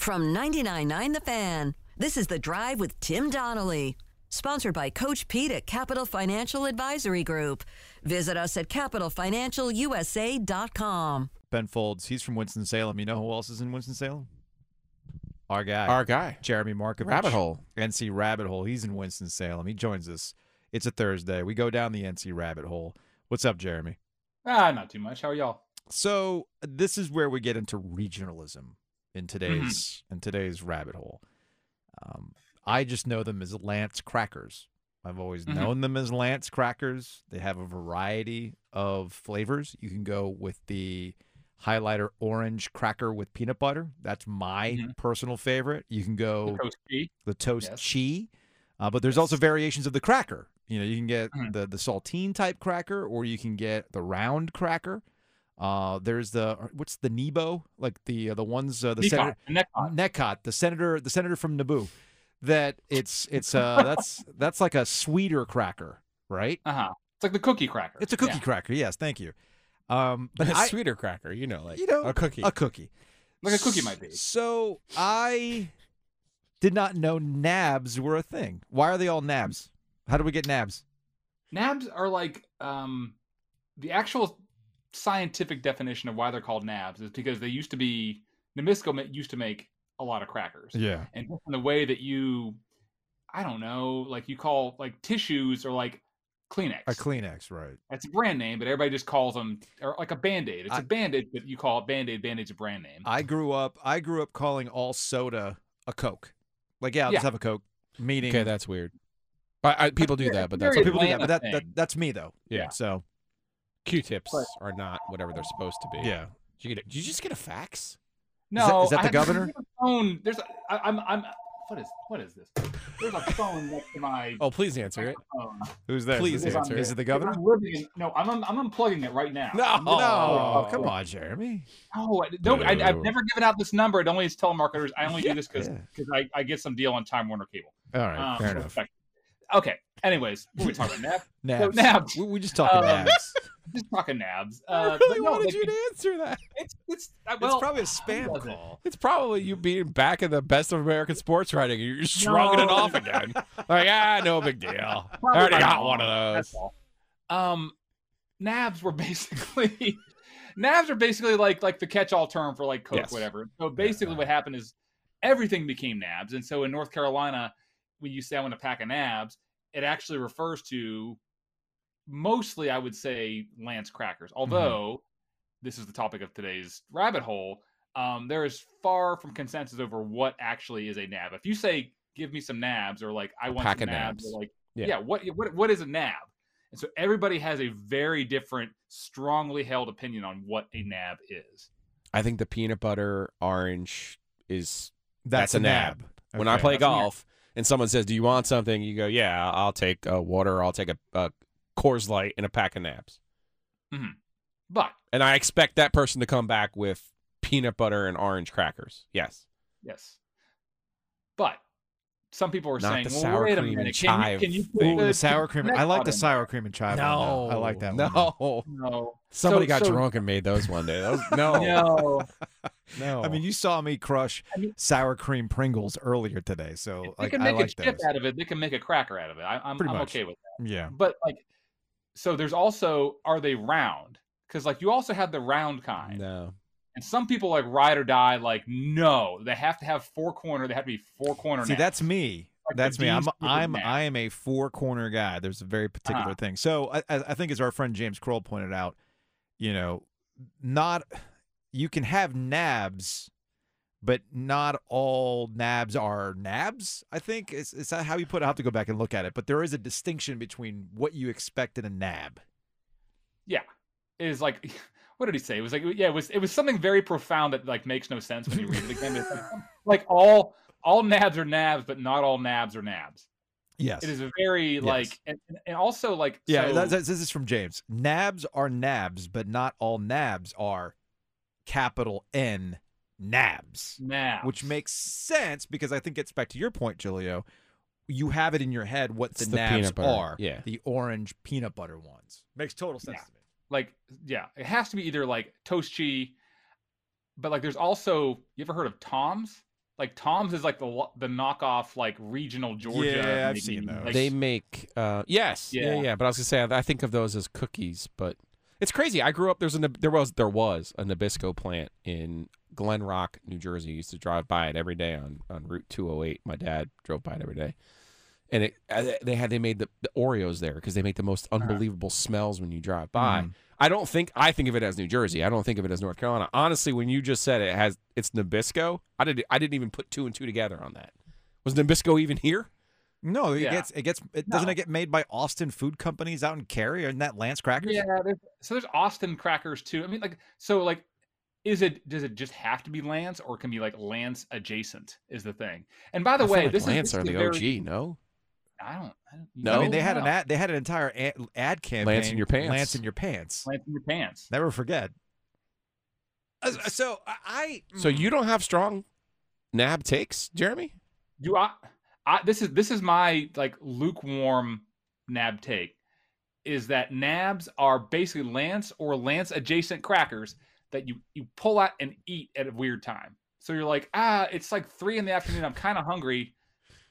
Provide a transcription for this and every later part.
From 99.9 The Fan, this is The Drive with Tim Donnelly. Sponsored by Coach Pete at Capital Financial Advisory Group. Visit us at capitalfinancialusa.com. Ben Folds, he's from Winston-Salem. You know who else is in Winston-Salem? Our guy. Jeremy Markovich. Rabbit Hole. NC Rabbit Hole. He's in Winston-Salem. He joins us. It's a Thursday. We go down the NC Rabbit Hole. What's up, Jeremy? Not too much. How are y'all? So this is where we get into regionalism in today's rabbit hole. I just know them as Lance Crackers. I've always known them as Lance Crackers. They have a variety of flavors. You can go with the highlighter orange cracker with peanut butter. That's my personal favorite. You can go the toast cheese. But there's also variations of the cracker. You know, you can get the saltine type cracker, or you can get the round cracker. There's the what's the Nebo, like the ones the Nekot, Nekot, the senator from Naboo. That it's that's like a sweeter cracker, right? It's like the cookie cracker. It's a cookie cracker. Yes, thank you. But a sweeter cracker, you know, like a cookie, like a cookie might be. So I did not know Nabs were a thing. Why are they all Nabs? How do we get Nabs? Nabs are like the actual scientific definition of why they're called Nabs is because they used to be Nabisco used to make a lot of crackers. Yeah. And the way that you, I don't know, like you call like tissues or like Kleenex. A Kleenex, right. That's a brand name, but everybody just calls them, or like a Band-Aid. It's a Band-Aid, but you call it Band-Aid. Band-Aid's a brand name. I grew up calling all soda a Coke. Like, yeah, I'll just have a Coke. Meaning. Okay, that's weird. People do that, but that's that's me though. Yeah. So Q-tips are not whatever they're supposed to be. Yeah. Did you just get a fax? No. Is that the governor? Phone. There's. I'm. What is this? There's a phone next to my. Oh, please answer it. Who's there? Please answer. Is it the governor? No, I'm unplugging it right now. No. Come on, Jeremy. No, I've never given out this number. I don't always tell marketers. I only do this because I get some deal on Time Warner Cable. All right, fair enough. Okay. Anyways, what are we talking about? Nabs. So, Nabs. We're just talking Nabs. Just talking Nabs. I really wanted you to answer that. It's probably a spam call. It's probably you being back in the best of American sports writing. You're shrugging it off again. Like, no big deal. I already got one of those. Nabs were basically like the catch-all term for like Coke, whatever. So basically what happened is everything became Nabs. And so in North Carolina, when you say I want a pack of Nabs, it actually refers to mostly, I would say, Lance Crackers. Although this is the topic of today's rabbit hole, there is far from consensus over what actually is a nab. If you say, "Give me some nabs," or like, "I want some nabs," or like, what is a nab? And so everybody has a very different, strongly held opinion on what a nab is. I think the peanut butter orange is that's a nab. Okay. When I play golf. And someone says, "Do you want something?" You go, "Yeah, I'll take water. I'll take a Coors Light and a pack of Nabs." Mm-hmm. And I expect that person to come back with peanut butter and orange crackers. Yes. But some people are saying, "Well, wait a minute, can you sour cream?" I like the sour cream and chive. No, I like that. No. Somebody got drunk and made those one day. No. I mean, you saw me crush sour cream Pringles earlier today, so like, they can make a chip out of it. They can make a cracker out of it. I'm okay with that. Yeah, but like, so there's also, are they round? Because like, you also have the round kind. No. And some people like ride or die. Like, no, they have to have four corner. They have to be four corner. See, that's me. Like, that's me. I am a four corner guy. There's a very particular thing. So I think, as our friend James Kroll pointed out, you know, you can have nabs, but not all nabs are nabs. I think it's how you put it. I have to go back and look at it, but there is a distinction between what you expect in a nab. Yeah, it is like, what did he say? It was like, it was something very profound that like makes no sense when you read it again. Like all nabs are nabs, but not all nabs are nabs. Yes, it is a very like, and also like, this is from James. Nabs are nabs, but not all nabs are. Capital N nabs, which makes sense because I think it's back to your point, Giglio. You have it in your head what the nabs are. Yeah, the orange peanut butter ones makes total sense to me. Like, it has to be either like toast chi, but like there's also, you ever heard of Tom's? Like Tom's is like the knockoff like regional Georgia. Yeah, I've seen those. Like, they make yes. But I was gonna say I think of those as cookies, but it's crazy. I grew up. There was a Nabisco plant in Glen Rock, New Jersey. I used to drive by it every day on Route 208. My dad drove by it every day, and they made the Oreos there because they make the most unbelievable smells when you drive by. Mm. I think of it as New Jersey. I don't think of it as North Carolina. Honestly, when you just said it's Nabisco, I didn't even put two and two together on that. Was Nabisco even here? No, it doesn't get made by Austin food companies out in Cary, or isn't that Lance Crackers? Yeah, there's Austin Crackers too. I mean, does it just have to be Lance, or can be like Lance adjacent is the thing? And by the way, like Lance is the OG, no? I don't know. I mean, they had an entire ad campaign. Lance in your pants. Lance in your pants. Lance in your pants. Never forget. So you don't have strong Nab takes, Jeremy? Do I? This is my like lukewarm Nab take. Is that Nabs are basically Lance or Lance adjacent crackers that you pull out and eat at a weird time. So you're like, it's like 3 p.m. I'm kind of hungry.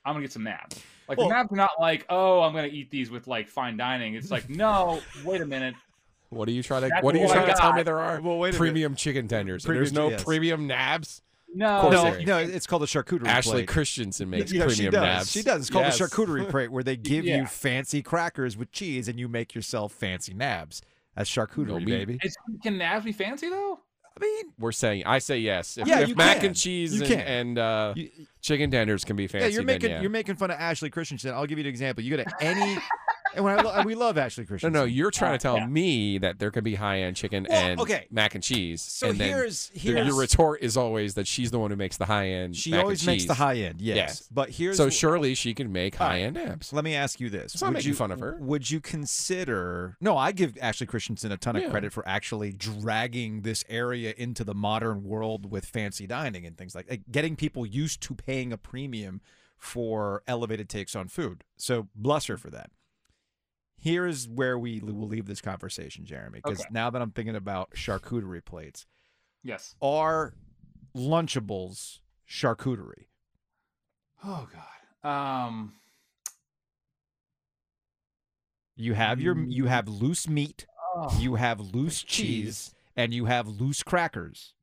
I'm going to get some Nabs. Like, the Nabs are not like, oh, I'm going to eat these with, like, fine dining. It's like, no, wait a minute. What are you trying to tell me there are? Well, wait, premium chicken tenders. There's no premium Nabs? No, it's called a charcuterie plate. Ashley Christensen makes premium Nabs. She does. It's called a charcuterie plate, where they give you fancy crackers with cheese, and you make yourself fancy Nabs. That's charcuterie, baby. Can Nabs be fancy, though? I mean, I say yes. If mac and cheese and chicken tenders can be fancy. Yeah, you're making fun of Ashley Christensen. I'll give you an example. You go to any, we love Ashley Christensen. No, you're trying to tell me that there could be high end chicken mac and cheese. So and here's your retort is always that she's the one who makes the high end. She always makes the high end. Yes, but so surely she can make high end apps. Let me ask you this: I'm making fun of her. Would you consider? No, I give Ashley Christensen a ton of credit for actually dragging this area into the modern world with fancy dining and things like getting people used to paying a premium for elevated takes on food. So bless her for that. Here's where we will leave this conversation, Jeremy, because now that I'm thinking about charcuterie plates, yes, are Lunchables charcuterie? Oh God, you have loose meat, you have loose cheese, and you have loose crackers.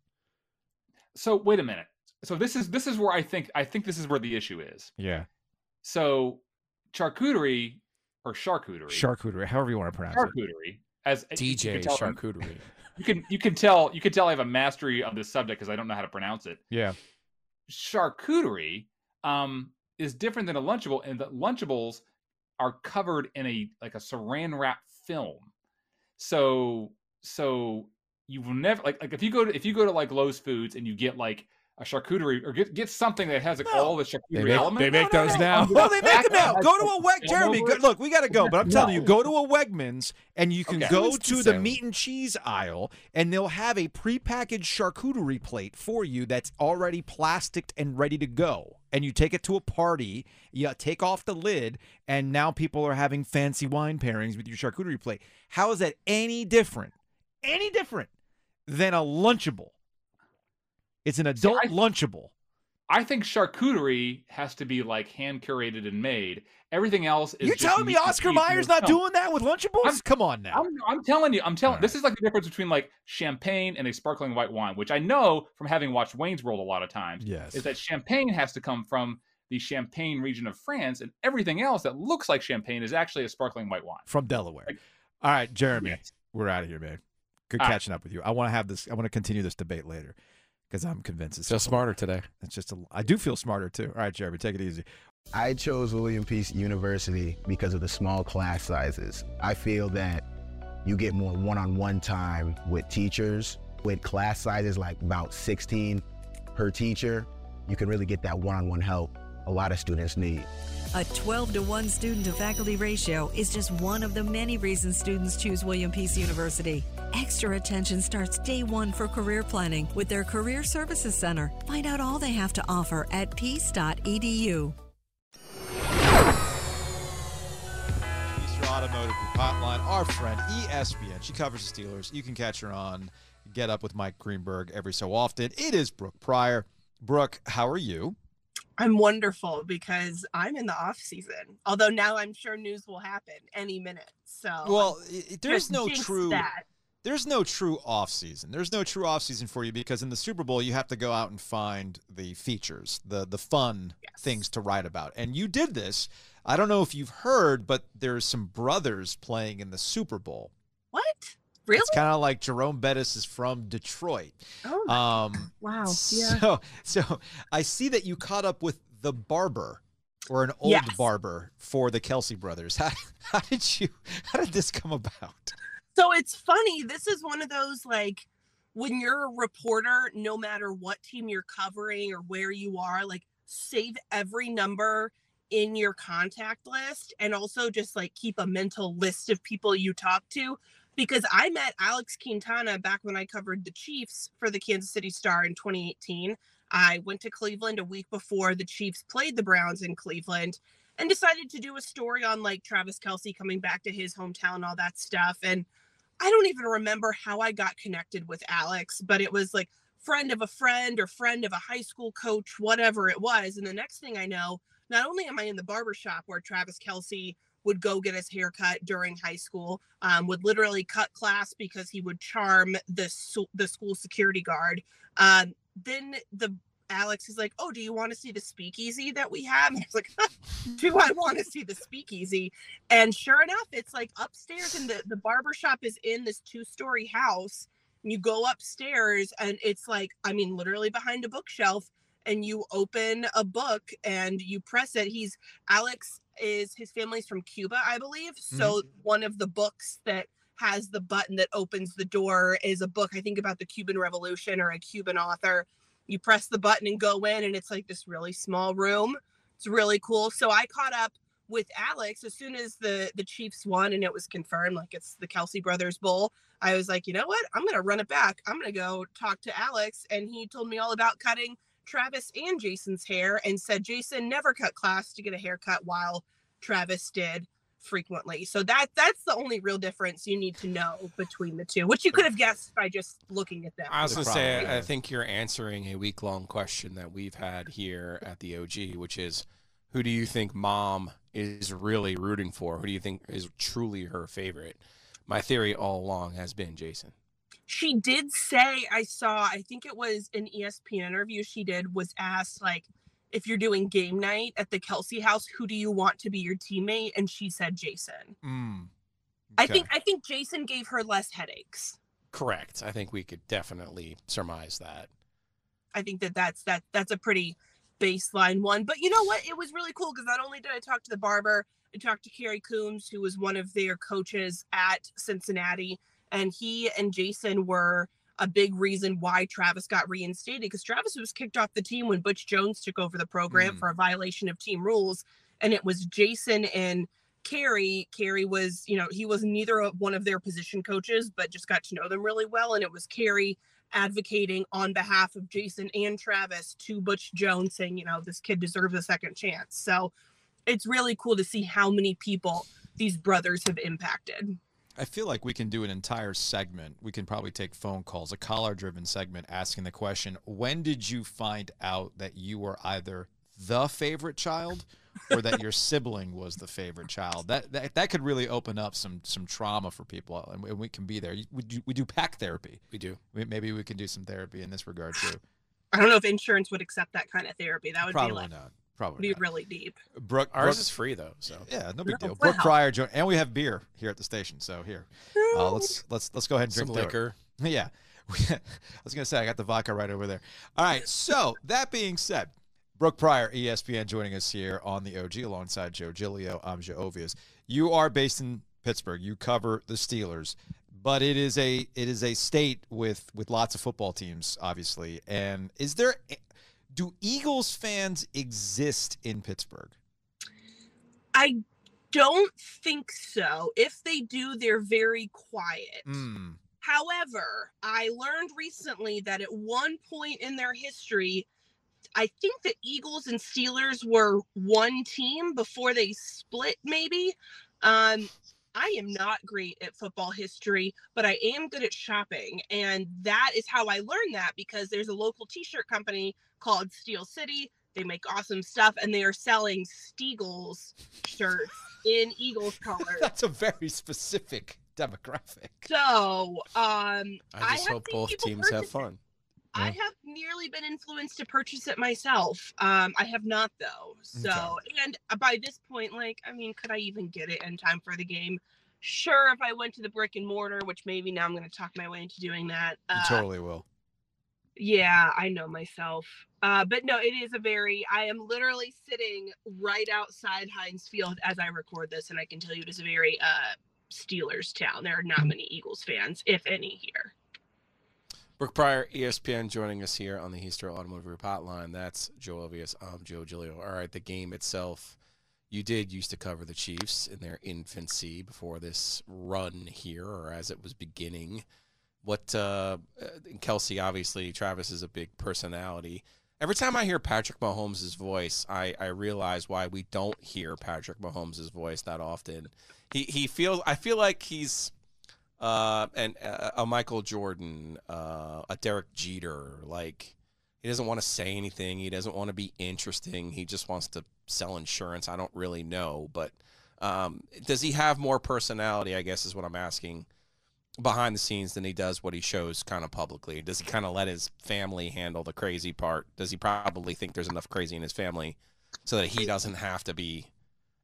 So wait a minute. So this is where I think this is where the issue is. Yeah. So charcuterie. Or charcuterie, however you want to pronounce it. As DJ charcuterie. You can tell I have a mastery of this subject because I don't know how to pronounce it. Yeah, charcuterie is different than a Lunchable, and the Lunchables are covered in a Saran wrap film. So you will never like if you go to like Lowe's Foods and you get like a charcuterie, or get something that has all the charcuterie elements. They make those now. No, they make them now. Go to a Wegmans, Jeremy. Look, we got to go, but I'm telling you, go to a Wegmans, and you can go to the meat and cheese aisle, and they'll have a prepackaged charcuterie plate for you that's already plasticed and ready to go. And you take it to a party, you take off the lid, and now people are having fancy wine pairings with your charcuterie plate. How is that any different? Any different than a Lunchable? It's an adult Lunchable. I think charcuterie has to be like hand curated and made. Everything else is. You're telling me Oscar Mayer's not doing that with Lunchables? Come on now. I'm telling you. This is like the difference between like champagne and a sparkling white wine, which I know from having watched Wayne's World a lot of times. Yes. Is that champagne has to come from the Champagne region of France, and everything else that looks like champagne is actually a sparkling white wine from Delaware. Like, all right, Jeremy, we're out of here, man. Good catching up with you. I want to continue this debate later, because I'm convinced it's smarter today. It's just I do feel smarter too. All right, Jeremy, take it easy. I chose William Peace University because of the small class sizes. I feel that you get more one-on-one time with teachers. With class sizes like about 16 per teacher, you can really get that one-on-one help a lot of students need. A 12-to-1 student-to-faculty ratio is just one of the many reasons students choose William Peace University. Extra attention starts day one for career planning with their Career Services Center. Find out all they have to offer at peace.edu. Peace for Automotive Group Hotline, our friend ESPN. She covers the Steelers. You can catch her on Get Up with Mike Greenberg every so often. It is Brooke Pryor. Brooke, how are you? I'm wonderful because I'm in the off season. Although now I'm sure news will happen any minute. So well, there's no true off season. There's no true off season for you because in the Super Bowl you have to go out and find the features, the fun things to write about. And you did this. I don't know if you've heard, but there's some brothers playing in the Super Bowl. What? Really? It's kind of like Jerome Bettis is from Detroit. Oh, wow. Yeah. So I see that you caught up with the barber or an old barber for the Kelce brothers. How did this come about? So it's funny. This is one of those, like, when you're a reporter, no matter what team you're covering or where you are, like, save every number in your contact list and also just like keep a mental list of people you talk to, because I met Alex Quintana back when I covered the Chiefs for the Kansas City Star in 2018. I went to Cleveland a week before the Chiefs played the Browns in Cleveland and decided to do a story on like Travis Kelce coming back to his hometown, all that stuff. And I don't even remember how I got connected with Alex, but it was like friend of a friend or friend of a high school coach, whatever it was. And the next thing I know, not only am I in the barbershop where Travis Kelce would go get his haircut during high school, would literally cut class because he would charm the school security guard. Then Alex is like, oh, do you want to see the speakeasy that we have? And I was like, do I want to see the speakeasy? And sure enough, it's like upstairs, and the barbershop is in this two-story house. And you go upstairs and it's like, I mean, literally behind a bookshelf. And you open a book and you press it. His family's from Cuba, I believe. So one of the books that has the button that opens the door is a book, I think, about the Cuban Revolution or a Cuban author. You press the button and go in, and it's like this really small room. It's really cool. So I caught up with Alex as soon as the Chiefs won and it was confirmed, like it's the Kelce Brothers Bowl. I was like, you know what? I'm going to run it back. I'm going to go talk to Alex. And he told me all about cutting Travis and Jason's hair, and said Jason never cut class to get a haircut while Travis did frequently. So that's the only real difference you need to know between the two, which you could have guessed by just looking at them. I was going to say, I think you're answering a week-long question that we've had here at the OG, which is, who do you think mom is really rooting for? Who do you think is truly her favorite? My theory all along has been Jason. She did say, I think it was an ESPN interview she did, was asked, like, if you're doing game night at the Kelce house, who do you want to be your teammate? And she said Jason. Okay. I think Jason gave her less headaches. Correct. I think we could definitely surmise that. I think that's a pretty baseline one. But you know what? It was really cool because not only did I talk to the barber, I talked to Kerry Coombs, who was one of their coaches at Cincinnati. And he and Jason were a big reason why Travis got reinstated, because Travis was kicked off the team when Butch Jones took over the program for a violation of team rules. And it was Jason and Kerry. Kerry was, you know, he was neither one of their position coaches, but just got to know them really well. And it was Kerry advocating on behalf of Jason and Travis to Butch Jones, saying, you know, this kid deserves a second chance. So it's really cool to see how many people these brothers have impacted. I feel like we can do an entire segment. We can probably take phone calls, a caller-driven segment, asking the question, when did you find out that you were either the favorite child or that your sibling was the favorite child? That could really open up some trauma for people, and we can be there. We do pack therapy. We do. Maybe we can do some therapy in this regard, too. I don't know if insurance would accept that kind of therapy. That would probably be like... Probably not. Probably be really deep. Brooke, ours is free though, so yeah, no big deal. Wow. Brooke Pryor, and we have beer here at the station, so here, let's go ahead and drink some liquor. Yeah, I was gonna say I got the vodka right over there. All right, so that being said, Brooke Pryor, ESPN, joining us here on the OG alongside Joe Giglio. I'm Joe Obvious. You are based in Pittsburgh. You cover the Steelers, but it is a state with lots of football teams, obviously. And is there? Do Eagles fans exist in Pittsburgh? I don't think so. If they do, they're very quiet. However, I learned recently that at one point in their history, I think the Eagles and Steelers were one team before they split, maybe. I am not great at football history, but I am good at shopping. And that is how I learned that, because there's a local t-shirt company called Steel City. They make awesome stuff, and they are selling Steagles shirts in Eagles colors. That's a very specific demographic. So I just hope both teams have fun. Yeah. I have nearly been influenced to purchase it myself. I have not, though. So, okay. And by this point, like, I mean, could I even get it in time for the game? Sure, if I went to the brick and mortar, which maybe now I'm going to talk my way into doing that. You totally will. Yeah, I know myself. But no, it is a very, I am literally sitting right outside Heinz Field as I record this, and I can tell you it is a very Steelers town. There are not many Eagles fans, if any, here. Brooke Pryor, ESPN, joining us here on the Heaster Automotive Group Hotline. That's Joe Obvious. I'm Joe Giglio. All right, the game itself, you did used to cover the Chiefs in their infancy before this run here, or as it was beginning. What Kelce, obviously, Travis is a big personality. Every time I hear Patrick Mahomes' voice, I realize why we don't hear Patrick Mahomes' voice that often. He feels, I feel like he's a Michael Jordan, a Derek Jeter. Like, he doesn't want to say anything. He doesn't want to be interesting. He just wants to sell insurance. I don't really know, but does he have more personality, I guess, is what I'm asking, behind the scenes than he does what he shows kind of publicly? Does he kind of let his family handle the crazy part? Does he probably think there's enough crazy in his family so that he doesn't have to be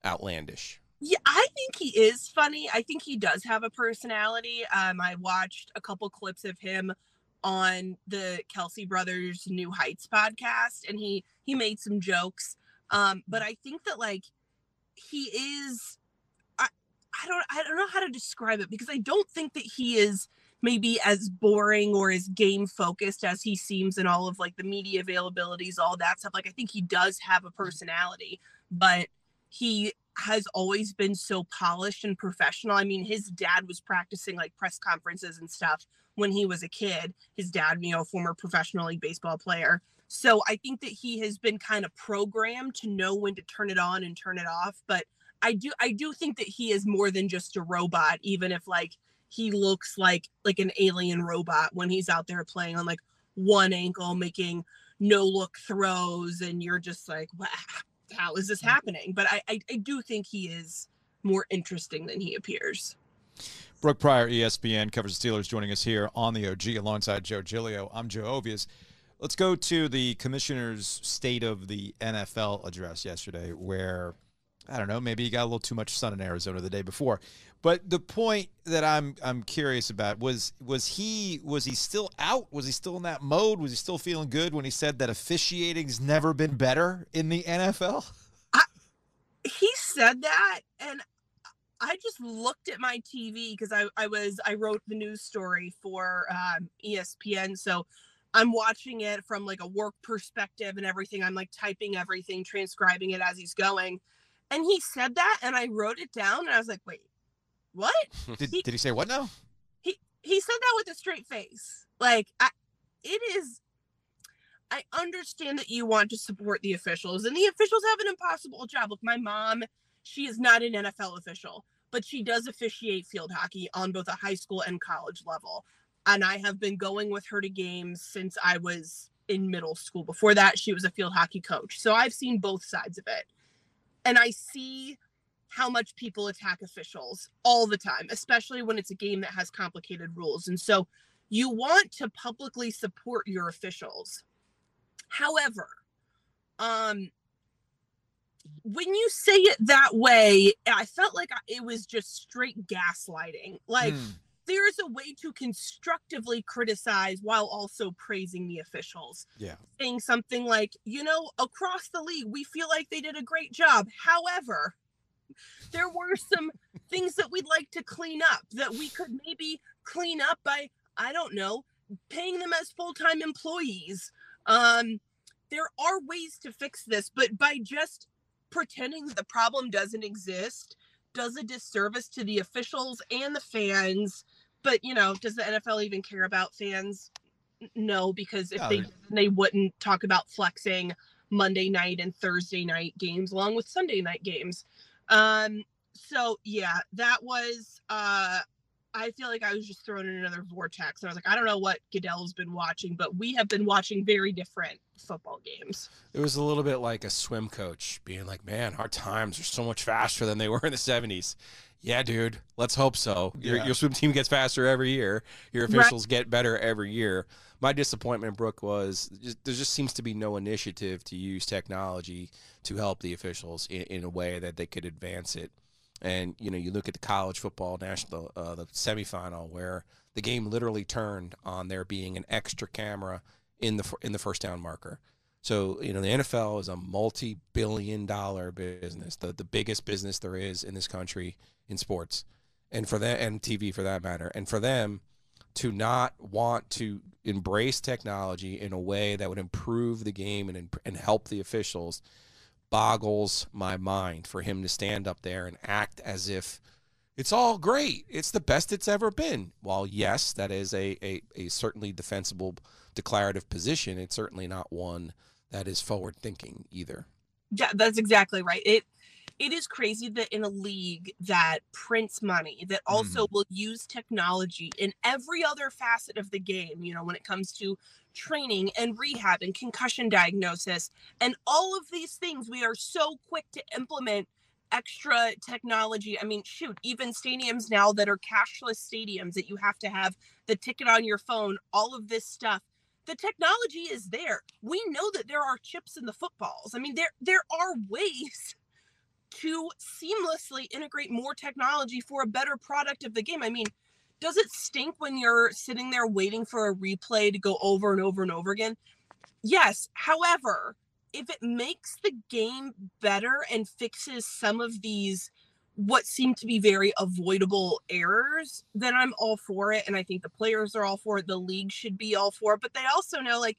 outlandish? Yeah, I think he is funny. I think he does have a personality. I watched a couple clips of him on the Kelce Brothers New Heights podcast, and he made some jokes. But I think that, like, he is, I don't know how to describe it, because I don't think that he is maybe as boring or as game focused as he seems in all of, like, the media availabilities, all that stuff. Like, I think he does have a personality, but he has always been so polished and professional. I mean, his dad was practicing, like, press conferences and stuff when he was a kid. His dad, you know, former professional league baseball player. So I think that he has been kind of programmed to know when to turn it on and turn it off. But I do think that he is more than just a robot, even if, like, he looks like an alien robot when he's out there playing on, like, one ankle, making no-look throws, and you're just like, wow. How is this happening? But I do think he is more interesting than he appears. Brooke Pryor, ESPN, covers the Steelers, joining us here on the OG alongside Joe Giglio. I'm Joe Obvious. Let's go to the commissioner's State of the NFL address yesterday where, I don't know, maybe he got a little too much sun in Arizona the day before. But the point that I'm curious about was he still out? Was he still in that mode? Was he still feeling good when he said that officiating's never been better in the NFL? He said that, and I just looked at my TV because I wrote the news story for ESPN, so I'm watching it from, like, a work perspective and everything. I'm, like, typing everything, transcribing it as he's going. And he said that, and I wrote it down, and I was like, wait, what? Did he say what now? He said that with a straight face. Like, I understand that you want to support the officials, and the officials have an impossible job. Look, my mom, she is not an NFL official, but she does officiate field hockey on both a high school and college level. And I have been going with her to games since I was in middle school. Before that, she was a field hockey coach. So I've seen both sides of it. And I see how much people attack officials all the time, especially when it's a game that has complicated rules. And so you want to publicly support your officials. However, when you say it that way, I felt like it was just straight gaslighting. Like, there is a way to constructively criticize while also praising the officials. Yeah. Saying something like, you know, across the league, we feel like they did a great job. However, there were some things that we'd like to clean up that we could maybe clean up by, I don't know, paying them as full-time employees. There are ways to fix this, but by just pretending that the problem doesn't exist does a disservice to the officials and the fans. But, you know, does the NFL even care about fans? No, because if they wouldn't talk about flexing Monday night and Thursday night games along with Sunday night games. So yeah, that was, I feel like I was just thrown in another vortex. And I was like, I don't know what Goodell's been watching, but we have been watching very different football games. It was a little bit like a swim coach being like, man, our times are so much faster than they were in the 70s. Yeah, dude, let's hope so. Yeah. Your swim team gets faster every year. Your officials get better every year. My disappointment, Brooke, was there just seems to be no initiative to use technology to help the officials in a way that they could advance it. And, you know, you look at the college football national, the semifinal, where the game literally turned on there being an extra camera in the first down marker. So, you know, the NFL is a multi-billion-dollar business, the biggest business there is in this country in sports, and for that, and TV for that matter. And for them to not want to embrace technology in a way that would improve the game and help the officials boggles my mind. For him to stand up there and act as if it's all great, it's the best it's ever been. While yes, that is a certainly defensible declarative position, it's certainly not one that is forward thinking either. Yeah, that's exactly right. It is crazy that in a league that prints money, that also will use technology in every other facet of the game, you know, when it comes to training and rehab and concussion diagnosis and all of these things, we are so quick to implement extra technology. I mean, shoot, even stadiums now that are cashless stadiums, that you have to have the ticket on your phone, all of this stuff. The technology is there. We know that there are chips in the footballs. I mean, there are ways to seamlessly integrate more technology for a better product of the game. I mean, does it stink when you're sitting there waiting for a replay to go over and over and over again? Yes. However, if it makes the game better and fixes some of these, what seem to be very avoidable errors, then I'm all for it. And I think the players are all for it. The league should be all for it. But they also know, like,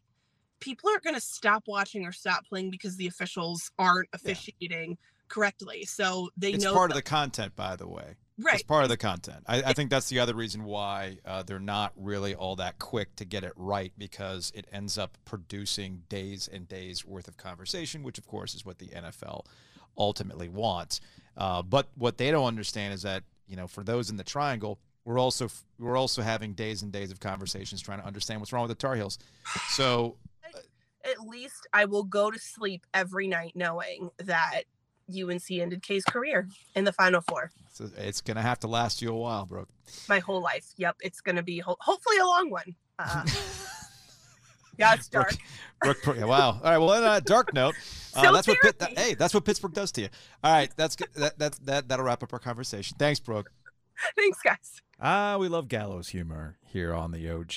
people aren't going to stop watching or stop playing because the officials aren't officiating correctly. So it's part of the content, by the way. Right. It's part of the content. I think that's the other reason why they're not really all that quick to get it right, because it ends up producing days and days worth of conversation, which, of course, is what the NFL ultimately wants. But what they don't understand is that, you know, for those in the triangle, we're also having days and days of conversations trying to understand what's wrong with the Tar Heels. So at least I will go to sleep every night knowing that UNC ended K's career in the Final Four. So it's going to have to last you a while, Brooke. My whole life. Yep. It's going to be hopefully a long one. Yeah, it's dark. Brooke, wow. All right. Well, on a dark note, that's what Pittsburgh does to you. All right. That's good. That'll wrap up our conversation. Thanks, Brooke. Thanks, guys. We love gallows humor here on the OG.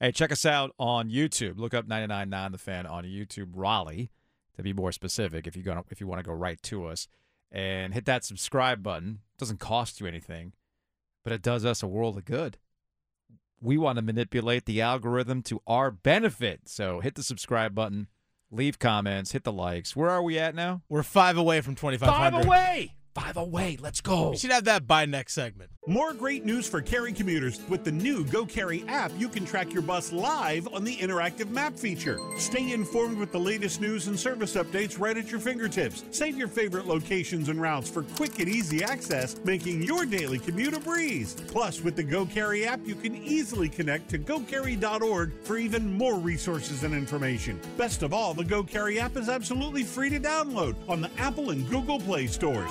Hey, check us out on YouTube. Look up 99.9 The Fan on YouTube, Raleigh, to be more specific, if you want to go right to us, and hit that subscribe button. It doesn't cost you anything, but it does us a world of good. We want to manipulate the algorithm to our benefit. So hit the subscribe button, leave comments, hit the likes. Where are we at now? We're 5 away from 2,500. 5 away. Let's go. We should have that by next segment. More great news for Kerry commuters. With the new GoCary app, you can track your bus live on the interactive map feature. Stay informed with the latest news and service updates right at your fingertips. Save your favorite locations and routes for quick and easy access, making your daily commute a breeze. Plus, with the GoCary app, you can easily connect to GoCary.org for even more resources and information. Best of all, the GoCary app is absolutely free to download on the Apple and Google Play stores.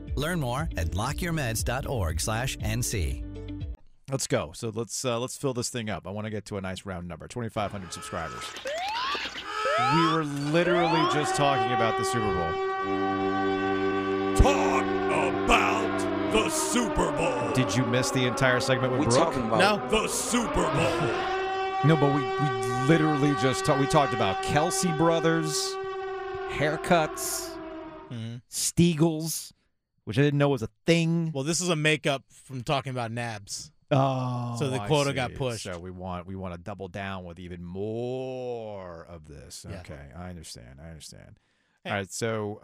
Learn more at lockyourmeds.org/NC. Let's go. So let's fill this thing up. I want to get to a nice round number, 2,500 subscribers. We were literally just talking about the Super Bowl. Talk about the Super Bowl. Did you miss the entire segment with Brooke? No. The Super Bowl. No, but we literally just talked. We talked about Kelce Brothers, haircuts, Steagles. which I didn't know was a thing. Well, this is a makeup from talking about Nabs. Oh, so the quota got pushed. So we want to double down with even more of this. Yeah. Okay, I understand. I understand. Hey. All right, so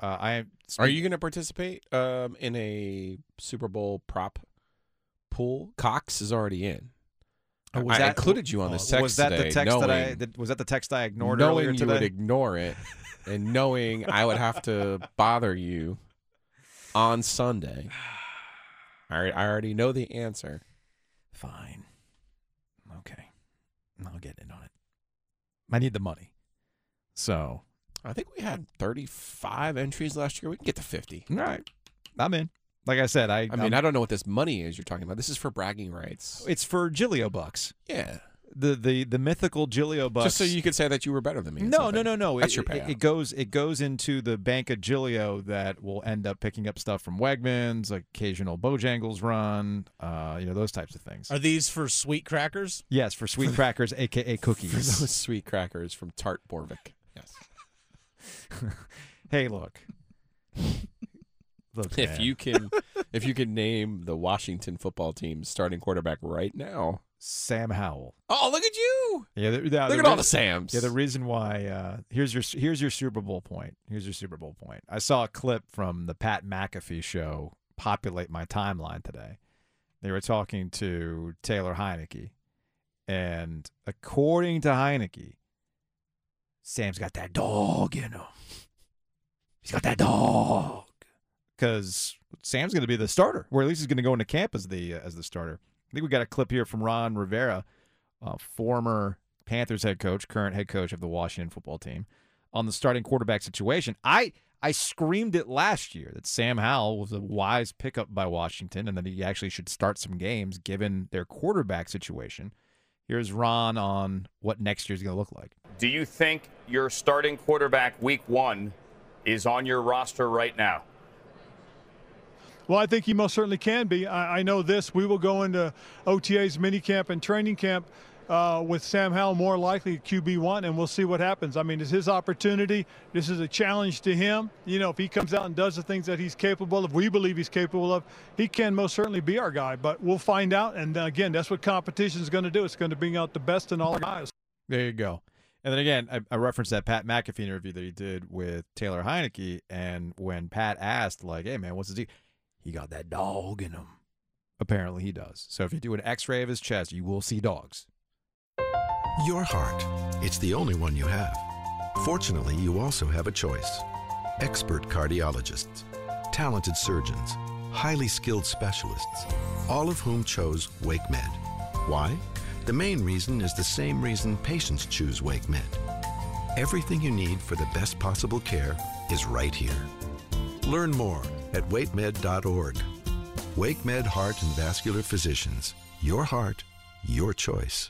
are you going to participate in a Super Bowl prop pool? Cox is already in. I included you on this text. Was that today, the text was that the text I ignored earlier today? Knowing you would ignore it, and knowing I would have to bother you on Sunday. All right, I already know the answer. Fine. Okay. I'll get in on it. I need the money. So I think we had 35 entries last year. We can get to 50. All right. I'm in. Like I said, I mean, I don't know what this money is you're talking about. This is for bragging rights. It's for Giglio bucks. Yeah. The mythical Giglio bucks. Just so you could say that you were better than me. No. That's your payout. It goes into the bank of Giglio that will end up picking up stuff from Wegmans, occasional Bojangles run, those types of things. Are these for sweet crackers? Yes, for sweet crackers, a.k.a. cookies. For those sweet crackers from Tart Borvik. Yes. Hey, look. If you can name the Washington football team's starting quarterback right now. Sam Howell. Oh, look at you! Yeah, look at all the Sams. Yeah, the reason why. Here's your Super Bowl point. I saw a clip from the Pat McAfee show populate my timeline today. They were talking to Taylor Heinicke, and according to Heinicke, Sam's got that dog in him. He's got that dog because Sam's going to be the starter, or at least he's going to go into camp as the starter. I think we got a clip here from Ron Rivera, former Panthers head coach, current head coach of the Washington football team, on the starting quarterback situation. I screamed it last year that Sam Howell was a wise pickup by Washington and that he actually should start some games given their quarterback situation. Here's Ron on what next year's going to look like. Do you think your starting quarterback week 1 is on your roster right now? Well, I think he most certainly can be. I know this. We will go into OTAs, minicamp, and training camp with Sam Howell more likely QB1, and we'll see what happens. I mean, it's his opportunity. This is a challenge to him. You know, if he comes out and does the things that he's capable of, we believe he's capable of, he can most certainly be our guy. But we'll find out. And, again, that's what competition is going to do. It's going to bring out the best in all our guys. There you go. And then, again, I referenced that Pat McAfee interview that he did with Taylor Heinicke. And when Pat asked, like, hey, man, what's the deal? He got that dog in him. Apparently he does. So if you do an x-ray of his chest, you will see dogs. Your heart. It's the only one you have. Fortunately, you also have a choice. Expert cardiologists, talented surgeons, highly skilled specialists, all of whom chose WakeMed. Why? The main reason is the same reason patients choose WakeMed. Everything you need for the best possible care is right here. Learn more at wakemed.org. WakeMed Heart and Vascular Physicians. Your heart, your choice.